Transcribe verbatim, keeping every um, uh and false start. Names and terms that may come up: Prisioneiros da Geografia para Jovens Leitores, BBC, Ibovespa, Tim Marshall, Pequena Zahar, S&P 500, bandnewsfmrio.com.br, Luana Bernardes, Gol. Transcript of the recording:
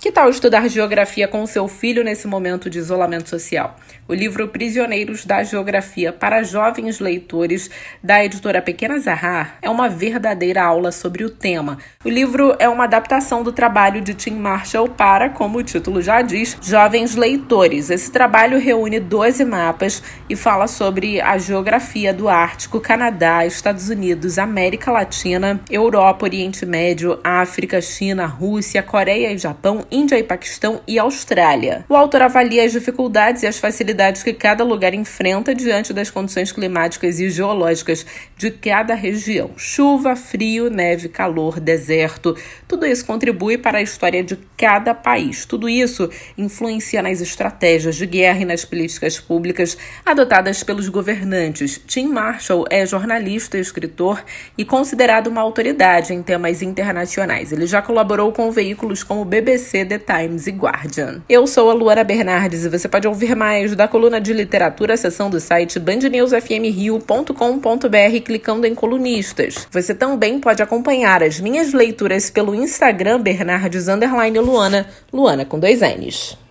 Que tal estudar geografia com o seu filho nesse momento de isolamento social? O livro Prisioneiros da Geografia para Jovens Leitores, da editora Pequena Zahar, é uma verdadeira aula sobre o tema. O livro é uma adaptação do trabalho de Tim Marshall para, como o título já diz, jovens leitores. Esse trabalho reúne doze mapas e fala sobre a geografia do Ártico, Canadá, Estados Unidos, América Latina, Europa, Oriente Médio, África, China, Rússia, Coreia e Japão, Índia e Paquistão e Austrália. O autor avalia as dificuldades e as facilidades que cada lugar enfrenta diante das condições climáticas e geológicas de cada região. Chuva, frio, neve, calor, deserto, tudo isso contribui para a história de cada país. Tudo isso influencia nas estratégias de guerra e nas políticas públicas adotadas pelos governantes. Tim Marshall é jornalista, escritor e considerado uma autoridade em temas internacionais. Ele já colaborou com veículos como o B B C, The Times e Guardian. Eu sou a Luana Bernardes e você pode ouvir mais da coluna de literatura, seção do site band news f m rio ponto com ponto b r, clicando em colunistas. Você também pode acompanhar as minhas leituras pelo Instagram Bernardes Underline Luana, Luana com dois N's.